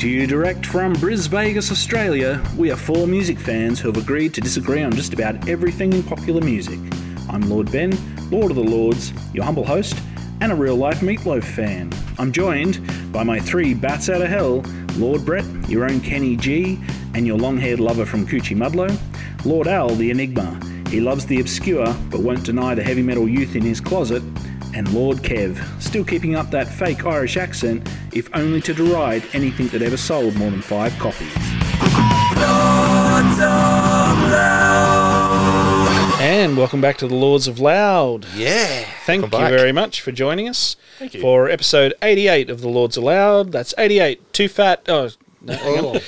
to you direct from Brisbane, Australia. We are four music fans who have agreed to disagree on just about everything in popular music. I'm Lord Ben, Lord of the Lords, your humble host, and a real-life Meatloaf fan. I'm joined by my three bats out of hell, Lord Brett, your own Kenny G, and your long-haired lover from Coochie Mudlow, Lord Al, the Enigma. He loves the obscure, but won't deny the heavy metal youth in his closet, and Lord Kev, still keeping up that fake Irish accent, if only to deride anything that ever sold more than 5 copies. And welcome back to the Lords of Loud. Yeah. Thank you very much for joining us. Thank you. For episode 88 of the Lords of Loud. That's 88. Too fat. Oh, no, hang on.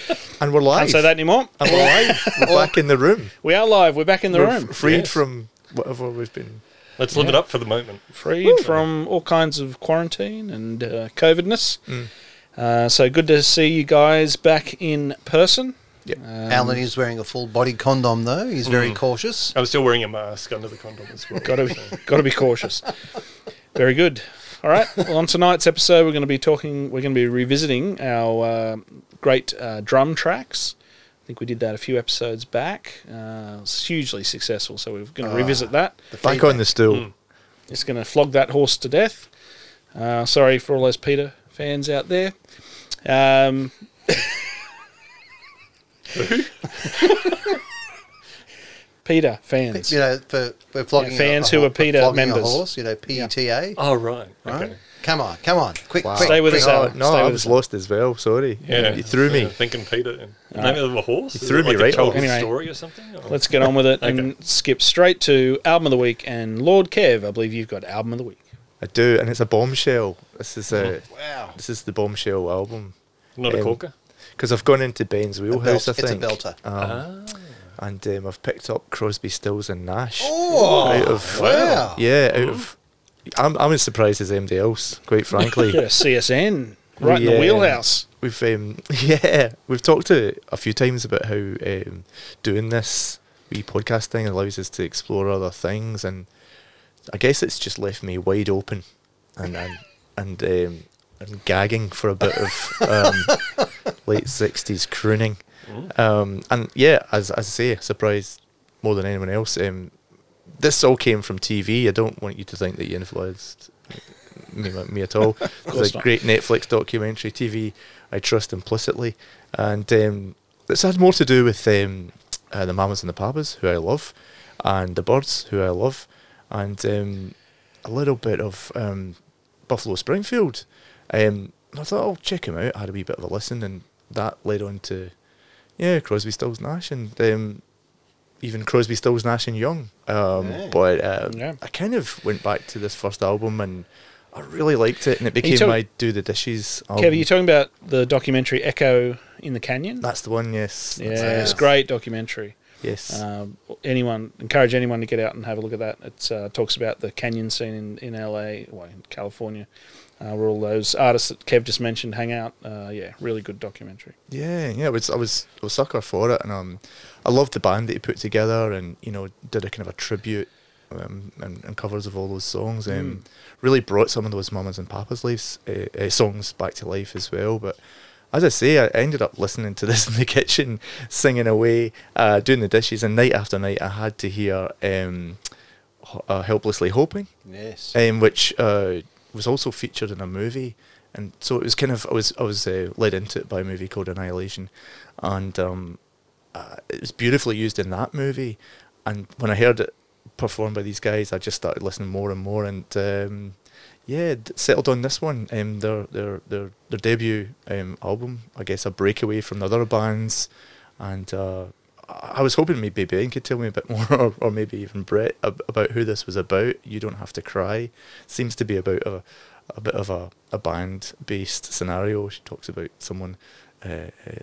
And we're live. Can't say that anymore. And we're live. We're back in the room. We are live. We're back in the room. Freed from whatever we've been... Let's live it up for the moment. Freed from all kinds of quarantine and COVIDness. Mm. So good to see you guys back in person. Yep. Alan is wearing a full body condom though. He's very cautious. I'm still wearing a mask under the condom as well. Gotta be cautious. Very good. All right. Well, on tonight's episode, we're going to be revisiting our great drum tracks. I think we did that a few episodes back. It was hugely successful, so we're going to revisit that. Back on the stool. Mm. It's going to flog that horse to death. Sorry for all those Peter fans out there. Peter fans. You know, we're flogging fans who are Peter members. A horse, you know, PETA. Yeah. Oh, right. Okay. Come on. Quick. Stay with us, Alan. No, I was lost as well. Sorry. Yeah. You threw me. Thinking Peter. Name of a horse? You threw me right off. Anyway, story or something? Or? Let's get on with it and skip straight to Album of the Week. And Lord Kev, I believe you've got Album of the Week. I do, and it's a bombshell. This is the bombshell album. Not a corker? Because I've gone into Ben's wheelhouse, I think. It's a belter. And I've picked up Crosby, Stills and Nash. Oh! Out of... I'm as surprised as anybody else, quite frankly. CSN, in the wheelhouse. We've talked a few times about how doing this wee podcast thing allows us to explore other things, and I guess it's just left me wide open and gagging for a bit of late 60s crooning. As I say, surprised more than anyone else. This all came from TV. I don't want you to think that you influenced me at all. There's a great Netflix documentary, TV I Trust Implicitly. And this had more to do with the Mamas and the Papas, who I love, and the Birds, who I love, and a little bit of Buffalo Springfield. I thought, I'll check him out. I had a wee bit of a listen, and that led on to Crosby, Stills, Nash, and... even Crosby, Stills, Nash and Young. I kind of went back to this first album and I really liked it, and it became my Do the Dishes album. Kev, are you talking about the documentary Echo in the Canyon? That's the one, yes. Yeah, it's a great documentary. Yes. Encourage anyone to get out and have a look at that. It talks about the canyon scene in LA, in California, where all those artists that Kev just mentioned hang out. Really good documentary. Yeah. I was a sucker for it, and I loved the band that he put together, and did a kind of a tribute and covers of all those songs. Really brought some of those Mamas and Papas songs back to life as well, but. As I say, I ended up listening to this in the kitchen, singing away, doing the dishes, and night after night I had to hear Helplessly Hoping, which was also featured in a movie, and so it was kind of, I was led into it by a movie called Annihilation, and it was beautifully used in that movie, and when I heard it performed by these guys, I just started listening more and more, and... settled on this one. Their debut album, I guess, a breakaway from the other bands, and I was hoping maybe Ben could tell me a bit more, or maybe even Brett, about who this was about. You Don't Have to Cry seems to be about a bit of a band-based scenario. She talks about someone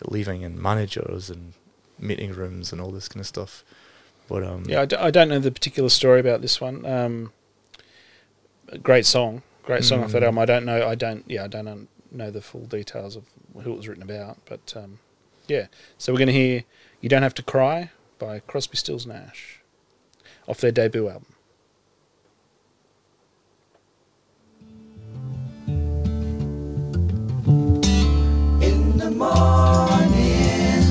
leaving, and managers and meeting rooms and all this kind of stuff. But I don't know the particular story about this one. Great song off that album. I don't know the full details of who it was written about, but so we're going to hear You Don't Have to Cry by Crosby, Stills, Nash off their debut album. In the morning morning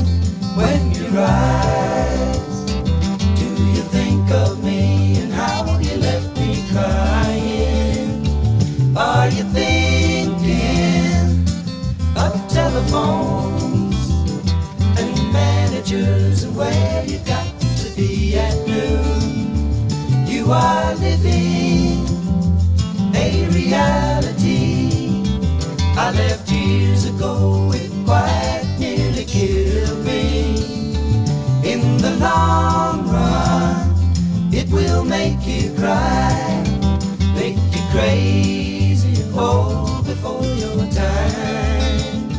when you rise? Do you think of me and how you left me crying? Are you thinking of telephones and managers and where you got to be at noon? You are living a reality I left years ago. It quite nearly killed me. In the long run, it will make you cry, make you crazy, oh, before your time.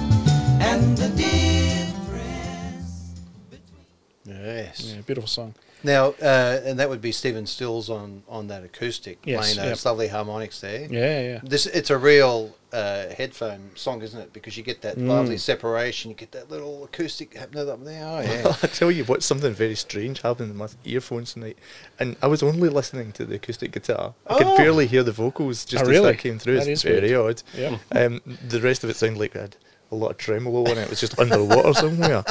And the difference between... Yes. Yeah, beautiful song. Now, and that would be Stephen Stills on that acoustic, yes, playing those lovely harmonics there. Yeah, yeah. It's a real headphone song, isn't it? Because you get that lovely separation, you get that little acoustic happening up there. Oh, yeah. I tell you what, something very strange happened in my earphones tonight, and I was only listening to the acoustic guitar. I could barely hear the vocals just as that came through. It's very odd. Yeah. The rest of it sounded like it had a lot of tremolo on it. It was just underwater somewhere.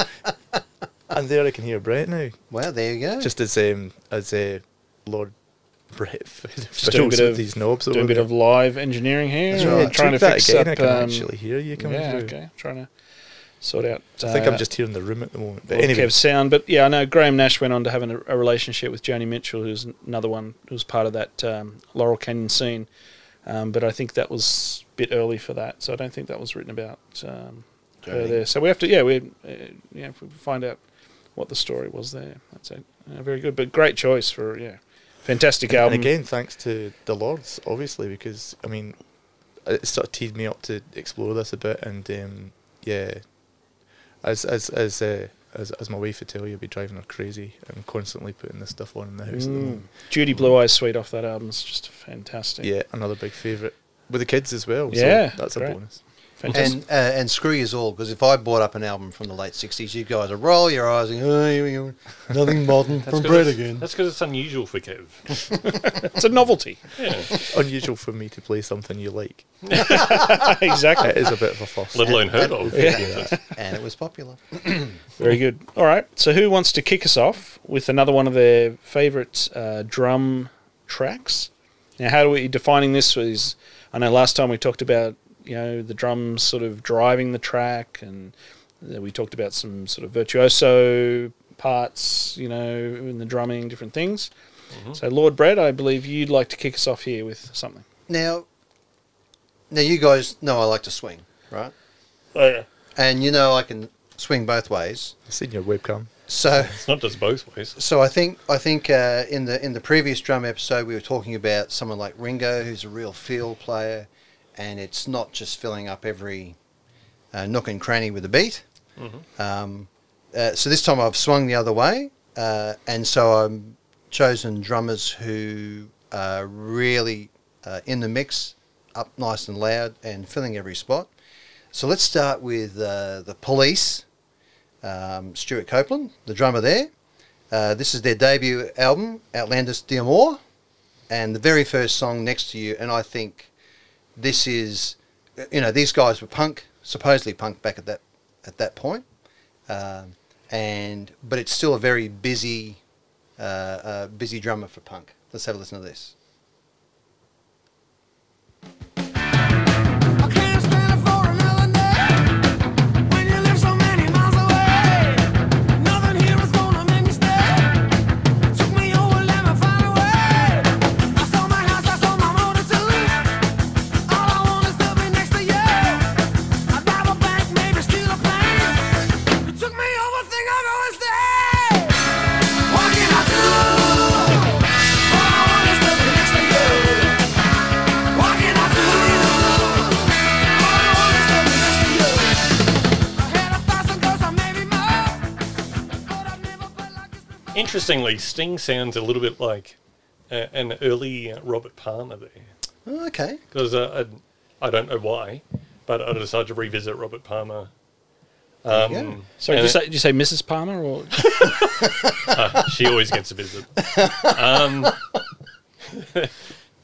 And there I can hear Brett now. Well, there you go. Just as Lord Brett fiddles with these knobs. Doing a bit of live engineering here. Yeah, right. Trying to fix that again. Up, I can actually hear you coming through. Yeah, okay. Trying to sort out... I think I'm just here in the room at the moment. But anyway. Sound. But yeah, I know Graham Nash went on to have a relationship with Joni Mitchell, who's another one who's part of that Laurel Canyon scene. But I think that was a bit early for that. So I don't think that was written about her there. So we have to... Yeah, if we find out what the story was there. That's it. Very good, but great choice for, fantastic album. And again, thanks to the Lords, obviously, because, I mean, it sort of teed me up to explore this a bit, and, as my wife would tell you, I'd be driving her crazy. I'm constantly putting this stuff on in the house. Mm. Judy Blue Eyes Suite off that album is just fantastic. Yeah, another big favourite. With the kids as well, yeah, so that's a bonus. Fantastic. And screw you all, because if I bought up an album from the late 60s, you guys would roll your eyes and go, oh, nothing modern from Brett again. That's because it's unusual for Kev. It's a novelty. Yeah. Unusual for me to play something you like. Exactly. It is a bit of a fuss. Let alone heard of. Yeah. And it was popular. Very good. All right, so who wants to kick us off with another one of their favourite drum tracks? Now, how are we defining this? I know last time we talked about the drums sort of driving the track, and we talked about some sort of virtuoso parts, in the drumming, different things. Mm-hmm. So, Lord Brett, I believe you'd like to kick us off here with something. Now you guys know I like to swing, right? Oh, yeah. And I can swing both ways. I've seen your webcam. So it's not just both ways. So I think in the previous drum episode we were talking about someone like Ringo, who's a real field player. And it's not just filling up every nook and cranny with a beat. Mm-hmm. So this time I've swung the other way. And so I've chosen drummers who are really in the mix, up nice and loud and filling every spot. So let's start with The Police, Stewart Copeland, the drummer there. This is their debut album, Outlandos d'Amour. And the very first song, Next to You, and I think... This is, these guys were supposedly punk back at that point, but it's still a very busy drummer for punk. Let's have a listen to this. Interestingly, Sting sounds a little bit like an early Robert Palmer there. Oh, okay. Because I don't know why, but I decided to revisit Robert Palmer. Sorry, did you say Mrs. Palmer? Or? She always gets a visit.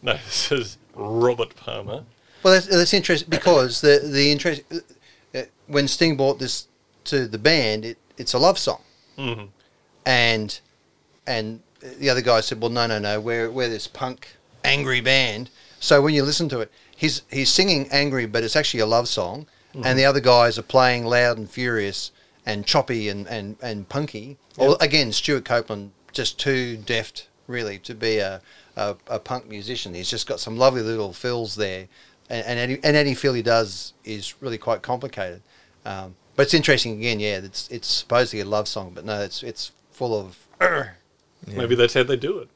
No, this is Robert Palmer. Well, that's interesting because the interest when Sting bought this to the band, it's a love song. Mm-hmm. And the other guy said, well, no, we're this punk, angry band. So when you listen to it, he's singing angry, but it's actually a love song. Mm-hmm. And the other guys are playing loud and furious and choppy and punky. Yep. Well, again, Stewart Copeland, just too deft, really, to be a punk musician. He's just got some lovely little fills there. And any fill he does is really quite complicated. But it's interesting, again, yeah, it's supposedly a love song, but no, it's full of... Yeah. Maybe that's how they do it.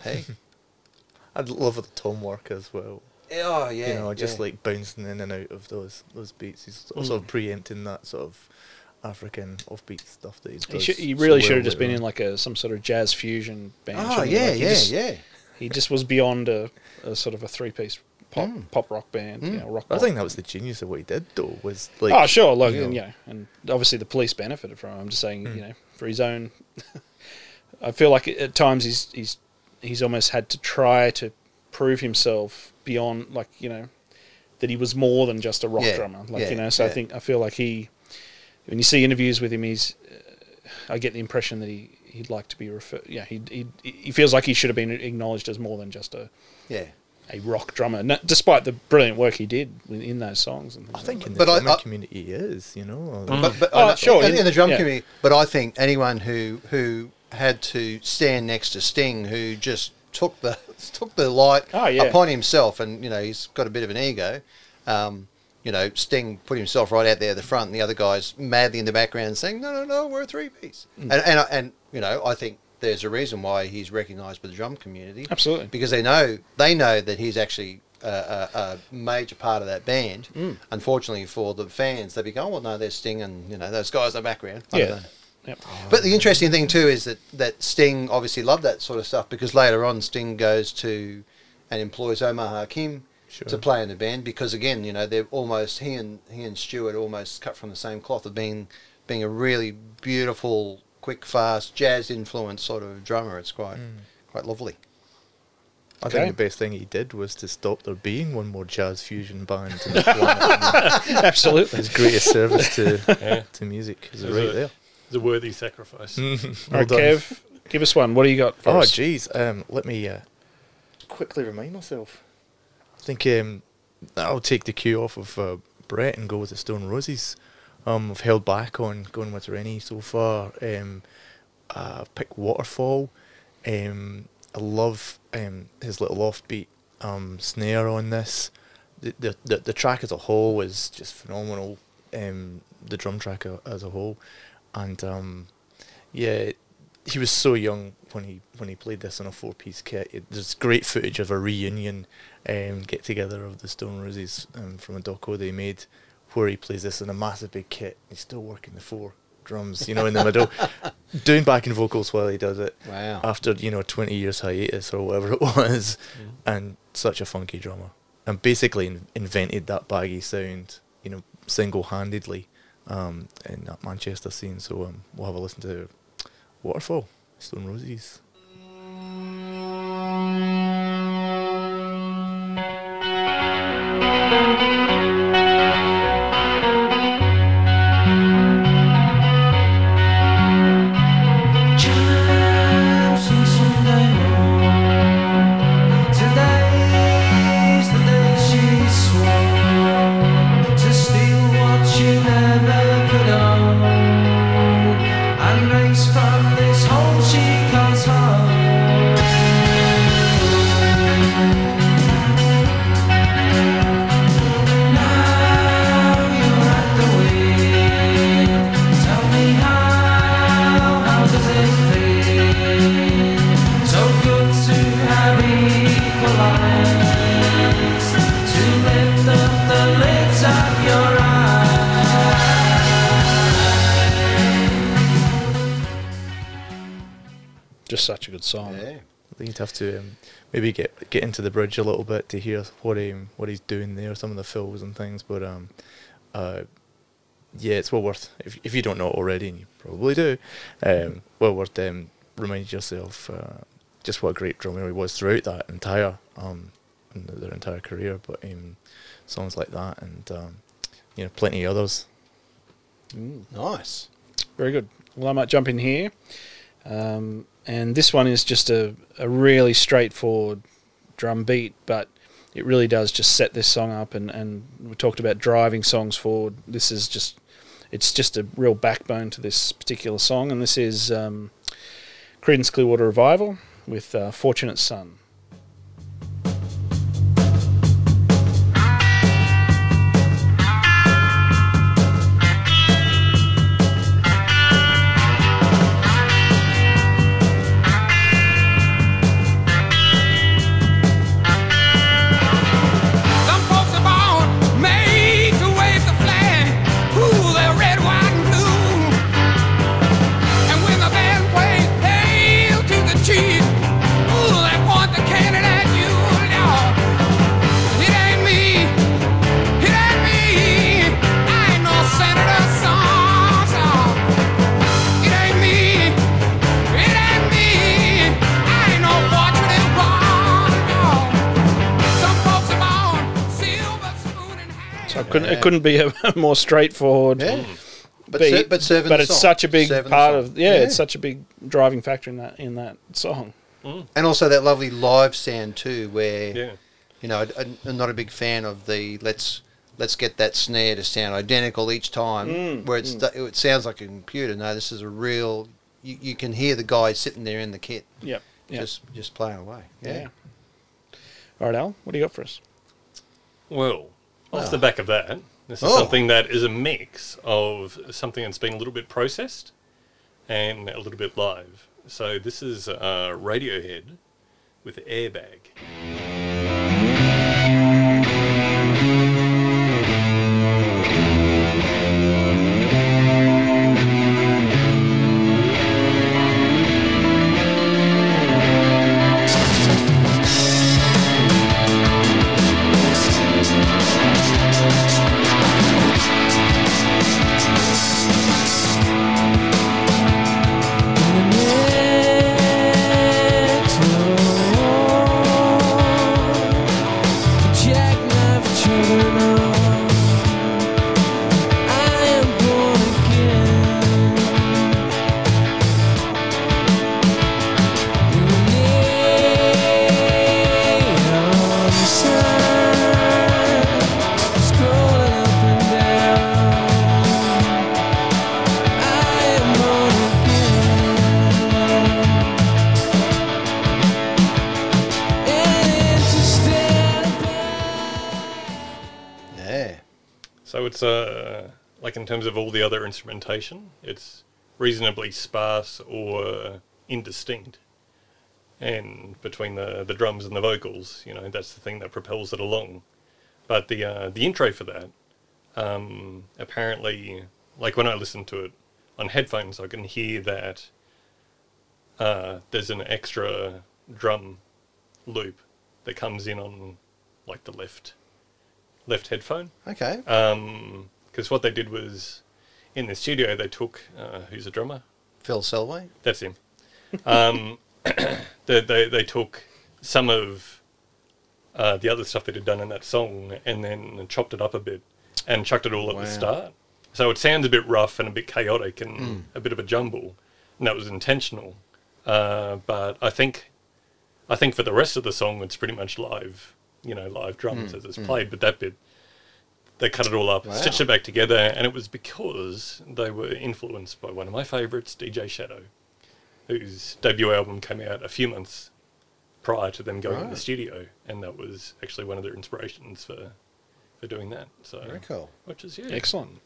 Hey. I'd love the tom work as well. Oh, yeah. You know, just like bouncing in and out of those beats. He's also preempting that sort of African offbeat stuff that he's doing. He really should have just been in like some sort of jazz fusion band. Oh, yeah, like yeah. He just was beyond a sort of a three-piece pop rock band. Mm. You know, rock. I think that was the genius of what he did, though, was like... Oh, sure, like, and obviously the Police benefited from it. I'm just saying, for his own... I feel like at times he's almost had to try to prove himself beyond, like, that he was more than just a rock drummer. Like, so I feel like when you see interviews with him, I get the impression that he'd like to be referred. Yeah, he feels like he should have been acknowledged as more than just a rock drummer, despite the brilliant work he did in those songs. And I think in the drumming community he is, in the drum community. But I think anyone who had to stand next to Sting, who just took the light upon himself, and he's got a bit of an ego. Sting put himself right out there at the front, and the other guys madly in the background saying, "No, we're a three piece." Mm. And I think there's a reason why he's recognised by the drum community, absolutely, because they know that he's actually a major part of that band. Mm. Unfortunately for the fans, they become, "Oh, well, no, there's Sting, and those guys in the background." Yeah. Yep. But the interesting thing too is that Sting obviously loved that sort of stuff, because later on Sting goes to and employs Omar Hakim to play in the band, because again, they're almost he and Stewart almost cut from the same cloth of being a really beautiful, quick, fast, jazz influenced sort of drummer. It's quite lovely. I think the best thing he did was to stop there being one more jazz fusion band. Absolutely, his greatest service to music is right there. A worthy sacrifice. Mm-hmm. All right, Kev, give us one. What do you got for us? Oh, jeez. Let me quickly remind myself. I think I'll take the cue off of Brett and go with the Stone Roses. I've held back on going with Rennie so far. Pick Waterfall. I love his little offbeat snare on this. The track as a whole is just phenomenal. The drum track as a whole. And he was so young when he played this on a 4-piece kit. There's great footage of a reunion get together of the Stone Roses from a doco they made, where he plays this in a massive big kit. He's still working the 4 drums, in the middle, doing backing vocals while he does it. Wow! After 20 years hiatus or whatever it was, and such a funky drummer, and basically invented that baggy sound, single-handedly. In that Manchester scene, so we'll have a listen to Waterfall, Stone Roses. Just such a good song. Yeah. I think you'd have to maybe get into the bridge a little bit to hear what he's doing there, some of the fills and things. But it's well worth, if you don't know it already, and you probably do, well worth reminding yourself just what a great drummer he was throughout that entire their entire career. But songs like that, and plenty others. Nice. Very good. Well, I might jump in here. And this one is just a really straightforward drum beat, but it really does just set this song up. And we talked about driving songs forward. This is just, it's just a real backbone to this particular song. And this is Creedence Clearwater Revival with Fortunate Son. Couldn't be a more straightforward but it's such a big part of it's such a big driving factor in that song. And also that lovely live sound too, where you know, I'm not a big fan of the let's get that snare to sound identical each time, where it's it sounds like a computer. No, this is a real you can hear the guy sitting there in the kit just playing away. All right, Al, what do you got for us? Well, off the back of that, this is something that is a mix of something that's been a little bit processed and a little bit live. So this is Radiohead with Airbag. Like in terms of all the other instrumentation, it's reasonably sparse or indistinct. And between the drums and the vocals, you know, that's the thing that propels it along. But the intro for that, apparently, like when I listen to it on headphones, I can hear that there's an extra drum loop that comes in on like the left headphone. Okay. Because what they did was, in the studio, they took, who's the drummer? Phil Selway? That's him. They took some of the other stuff that he'd done in that song and then chopped it up a bit and chucked it all at the start. So it sounds a bit rough and a bit chaotic and a bit of a jumble, and that was intentional. But I think for the rest of the song, it's pretty much live, you know, live drums as it's played, but that bit, they cut it all up, stitched it back together, and it was because they were influenced by one of my favourites, DJ Shadow, whose debut album came out a few months prior to them going to the studio, and that was actually one of their inspirations for doing that. So, very cool. Which is, excellent.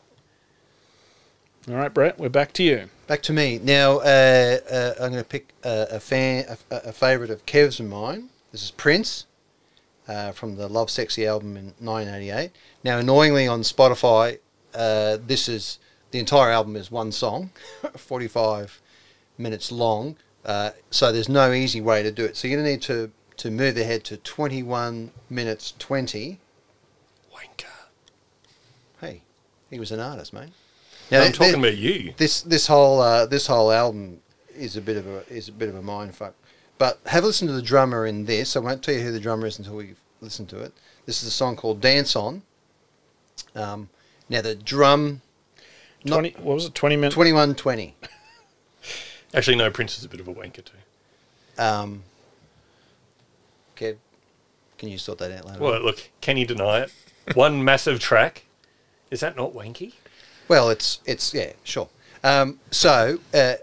All right, Brett, we're back to you. Back to me. Now, I'm going to pick a favourite of Kev's and mine. This is Prince. From the Love Sexy album in 1988. Now, annoyingly on Spotify, this is the entire album is one song, 45 minutes long. So there's no easy way to do it. So you're gonna need to move ahead to 21 minutes 20. Wanker. Hey, he was an artist, mate. Now I'm talking about you. This whole album is a bit of a mind fuck. But have a listen to the drummer in this. I won't tell you who the drummer is until we've listened to it. This is a song called Dance On. Now the drum What was it? 20 minutes? 21:20. Actually, no, Prince is a bit of a wanker too. Okay. Can you sort that out later? Well, look, can you deny it? One massive track. Is that not wanky? Well, it's yeah, sure. So have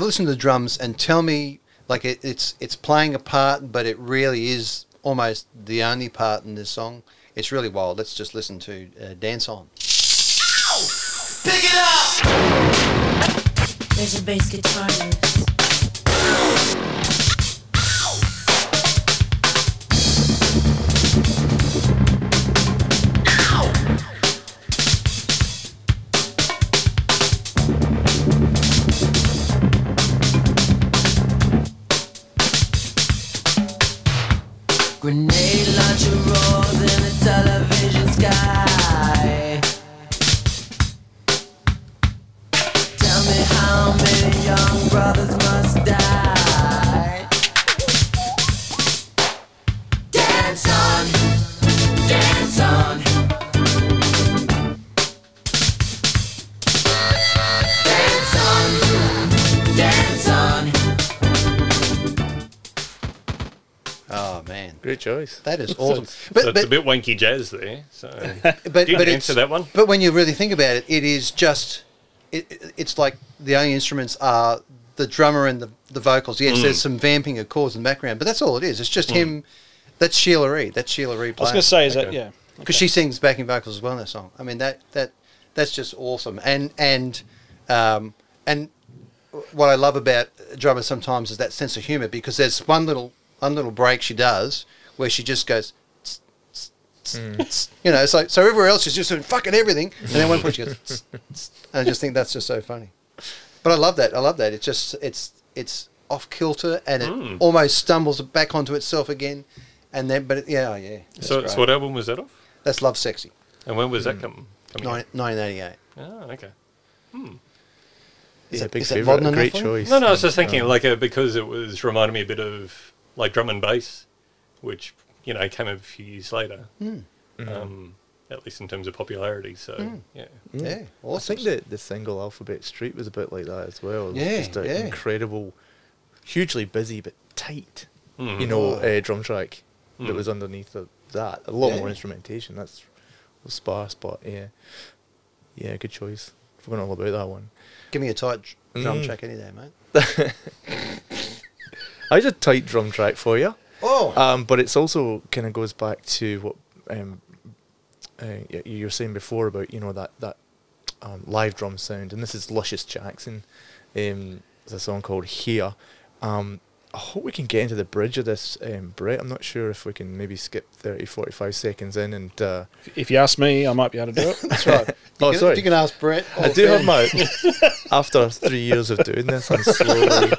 a listen to the drums and tell me, like, it's playing a part, but it really is almost the only part in this song. It's really wild. Let's just listen to Dance On. Ow! Pick it up! There's a bass guitar in this. Grenade launcher rolls in the television sky. Tell me how many young brothers must die. Dance on, dance on. Dance on, dance on. Oh, man. Great choice. That is awesome. But it's a bit wanky jazz there. So but you answer that one. But when you really think about it, it is just, it's like the only instruments are the drummer and the vocals. Yes, there's some vamping of chords in the background, but that's all it is. It's just him. That's Sheila Reid. That's Sheila Reid playing. I was going to say, is that, yeah. Because she sings backing vocals as well in that song. I mean, that's just awesome. And what I love about drummers sometimes is that sense of humour, because there's one little break she does where she just goes tss, tss, tss, tss. You know, so everywhere else she's just doing fucking everything, and then one point she goes tss, tss. And I just think that's just so funny. But I love that it's off kilter, and it almost stumbles back onto itself again, and then so what album was that off? That's Love Sexy. And when was that coming 1988. Oh, okay. Is that big favorite? A great choice. No, I was just thinking because it was reminded me a bit of like drum and bass, which, you know, came a few years later, at least in terms of popularity. So, yeah. Awesome. I think that the single Alphabet Street was a bit like that as well. It was just an incredible, hugely busy but tight, drum track that was underneath of that. A lot more instrumentation. That's sparse, but yeah, good choice. Forgot all about that one. Give me a tight drum track any day, mate. I did a tight drum track for you. Oh. But it's also kind of goes back to what you were saying before about, you know, that live drum sound. And this is Luscious Jackson. It's a song called Here. I hope we can get into the bridge of this, Brett. I'm not sure if we can maybe skip 30, 45 seconds in. And if you ask me, I might be able to do it. That's right. Sorry. You can ask Brett. I do have my... After 3 years of doing this, I'm slowly...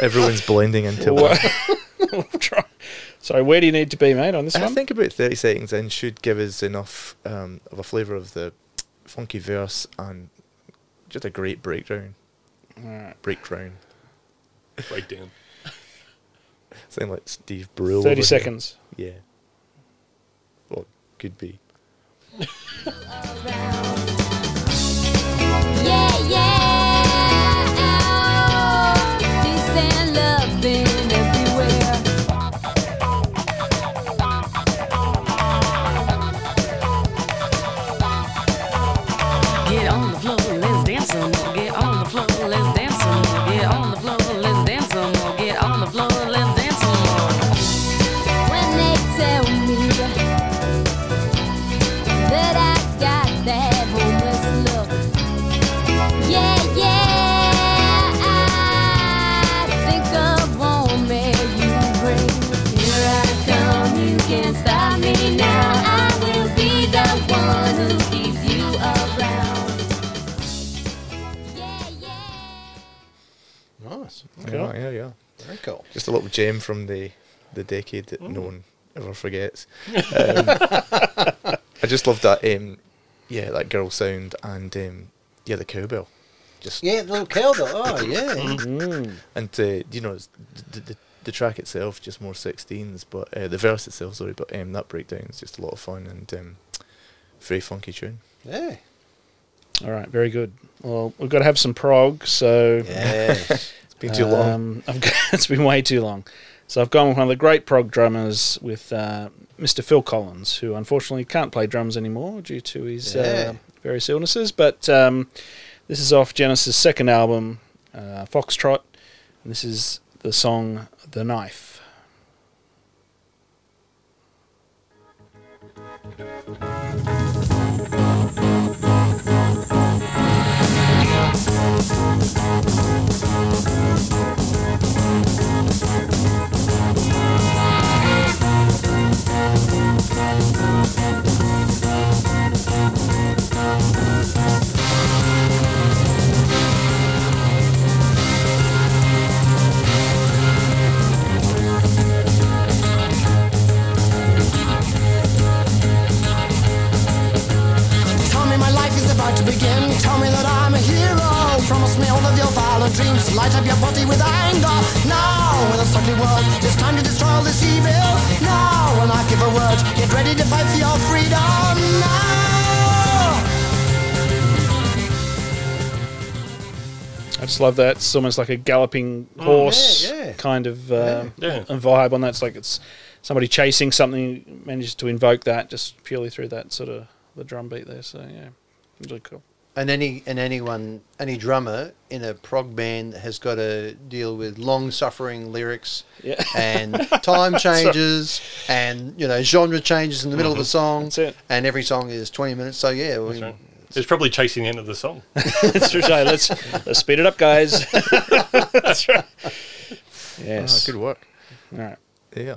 Everyone's blending into it. Sorry, where do you need to be, mate, on this one? I think about 30 seconds in should give us enough of a flavour of the funky verse and just a great breakdown. All right. Breakdown. Sound like Steve Brill. 30 seconds. Yeah. Well, could be. Yeah, yeah. Cool. Yeah. Very cool. Just a little gem from the decade that no one ever forgets. I just love that, that girl sound and, the cowbell. Yeah, the little cowbell. Oh, yeah. And, the track itself, just more 16s, but the verse itself, sorry, but that breakdown is just a lot of fun and very funky tune. Yeah. All right, very good. Well, we've got to have some prog, so... Yeah, it's been too long. It's been way too long. So I've gone with one of the great prog drummers with Mr. Phil Collins, who unfortunately can't play drums anymore due to his various illnesses, but this is off Genesis' second album, Foxtrot, and this is the song The Knife. Tell me that I'm a hero. Promise me all of your violent dreams. Light up your body with anger. Now, with a ugly word, it's time to destroy all this evil. Now, when I give a word, get ready to fight for your freedom. Now. I just love that. It's almost like a galloping horse kind of vibe on that. It's like it's somebody chasing something, manages to invoke that just purely through that sort of the drum beat there. So, yeah. Really cool. And any drummer in a prog band has got to deal with long suffering lyrics and time changes and genre changes in the middle of a song. That's it. And every song is 20 minutes. So right. It's probably chasing the end of the song. That's true. So let's speed it up, guys. That's right. Yes. Oh, good work. All right. Yeah.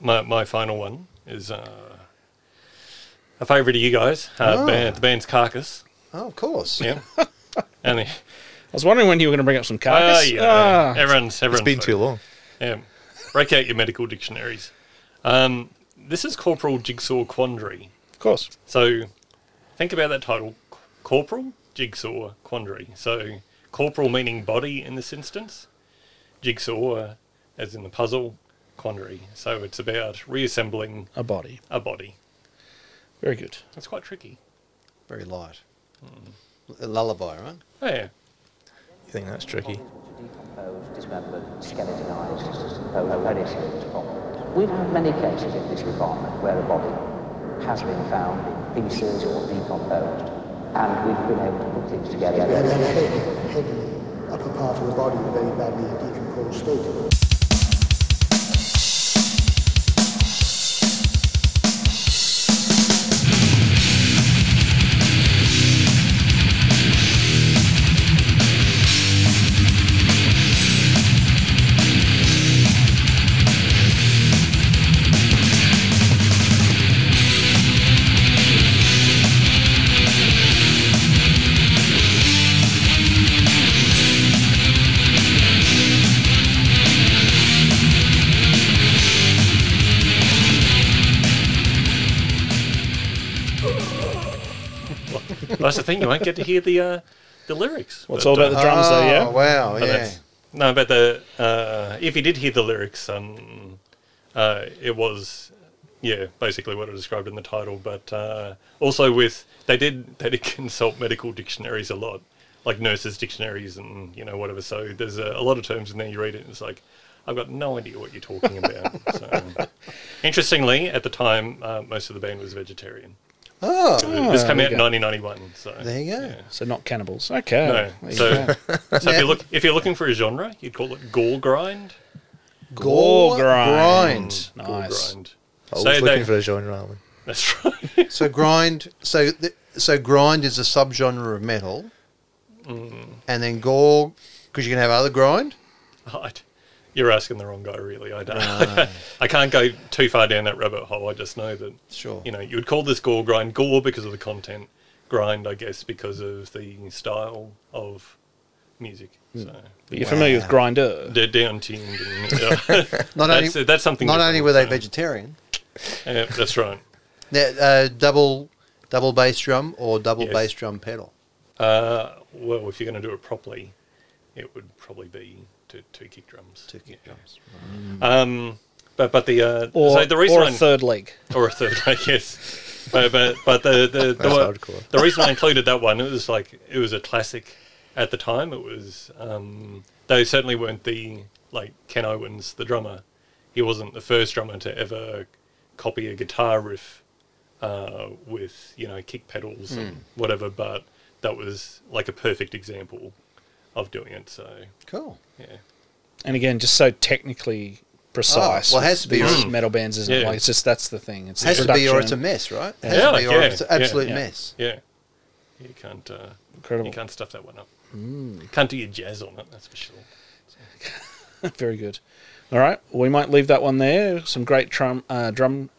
My final one is. A favourite of you guys, the band's Carcass. Oh, of course. Yeah. And I was wondering when you were going to bring up some Carcass. Everyone's been too long. Yeah. Break out your medical dictionaries. This is Corporal Jigsaw Quandary. Of course. So think about that title, Corporal Jigsaw Quandary. So corporal meaning body in this instance, jigsaw as in the puzzle, quandary. So it's about reassembling a body. Very good. That's quite tricky. Very light. A lullaby, right? Oh, yeah. You think that's tricky? We've had many cases in this department where a body has been found in pieces or decomposed, and we've been able to put things together. Yeah, the head, the upper part of the body in a very badly decomposed state. That's the thing, you won't get to hear the lyrics. Well, it's all about the drums, though, yeah? Oh, wow, yeah. No, but if you did hear the lyrics, it was, basically what I described in the title. But also they did consult medical dictionaries a lot, like nurses' dictionaries and, whatever. So there's a lot of terms in there you read it and it's like, I've got no idea what you're talking about. So, interestingly, at the time, most of the band was vegetarian. Oh, this came out in 1991. So there you go. Yeah. So not cannibals. Okay. No. So if you're looking for a genre, you'd call it gore grind. Nice. Grind. I was looking for a genre. That's right. So grind. So grind is a subgenre of metal, and then gore because you can have other grind. Right. You're asking the wrong guy, really. I don't. No. I can't go too far down that rabbit hole. I just know that. Sure. You would call this gore grind gore because of the content, grind, I guess, because of the style of music. So, but you're familiar with grinder. They're down-tuned. That's something. Not only were they vegetarian. Yeah, that's right. Double bass drum or double bass drum pedal. Well, if you're going to do it properly, it would probably be. Two kick drums. Right. Or a third leg, yes. But the reason I included that one, it was a classic at the time. It was they certainly weren't Ken Owens, the drummer. He wasn't the first drummer to ever copy a guitar riff with kick pedals and whatever. But that was a perfect example of doing it. So cool, yeah. And again, just so technically precise. Well, it has to be metal bands, isn't it? It's just that's the thing. It has to be, or it's a mess, right? It has to be, or it's an absolute mess. Yeah, you can't. Incredible. You can't stuff that one up. You can't do your jazz on it. That's for sure. So. Very good. All right, we might leave that one there. Some great drum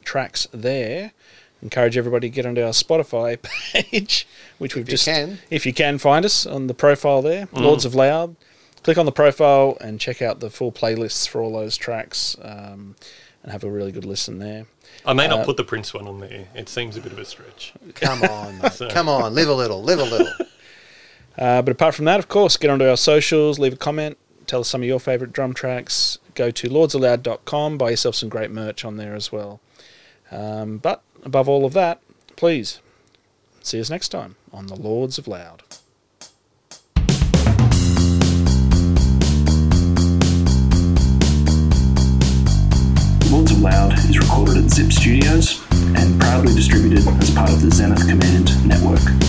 tracks there. Encourage everybody to get onto our Spotify page, which if you can find us on the profile there, Lords of Loud. Click on the profile and check out the full playlists for all those tracks and have a really good listen there. I may not put the Prince one on there. It seems a bit of a stretch. Come on, mate. Come on, live a little. But apart from that, of course, get onto our socials, leave a comment, tell us some of your favourite drum tracks. Go to lordsaloud.com, buy yourself some great merch on there as well. But above all of that, please see us next time on the Lords of Loud. Lords of Loud is recorded at Zip Studios and proudly distributed as part of the Zenith Command network.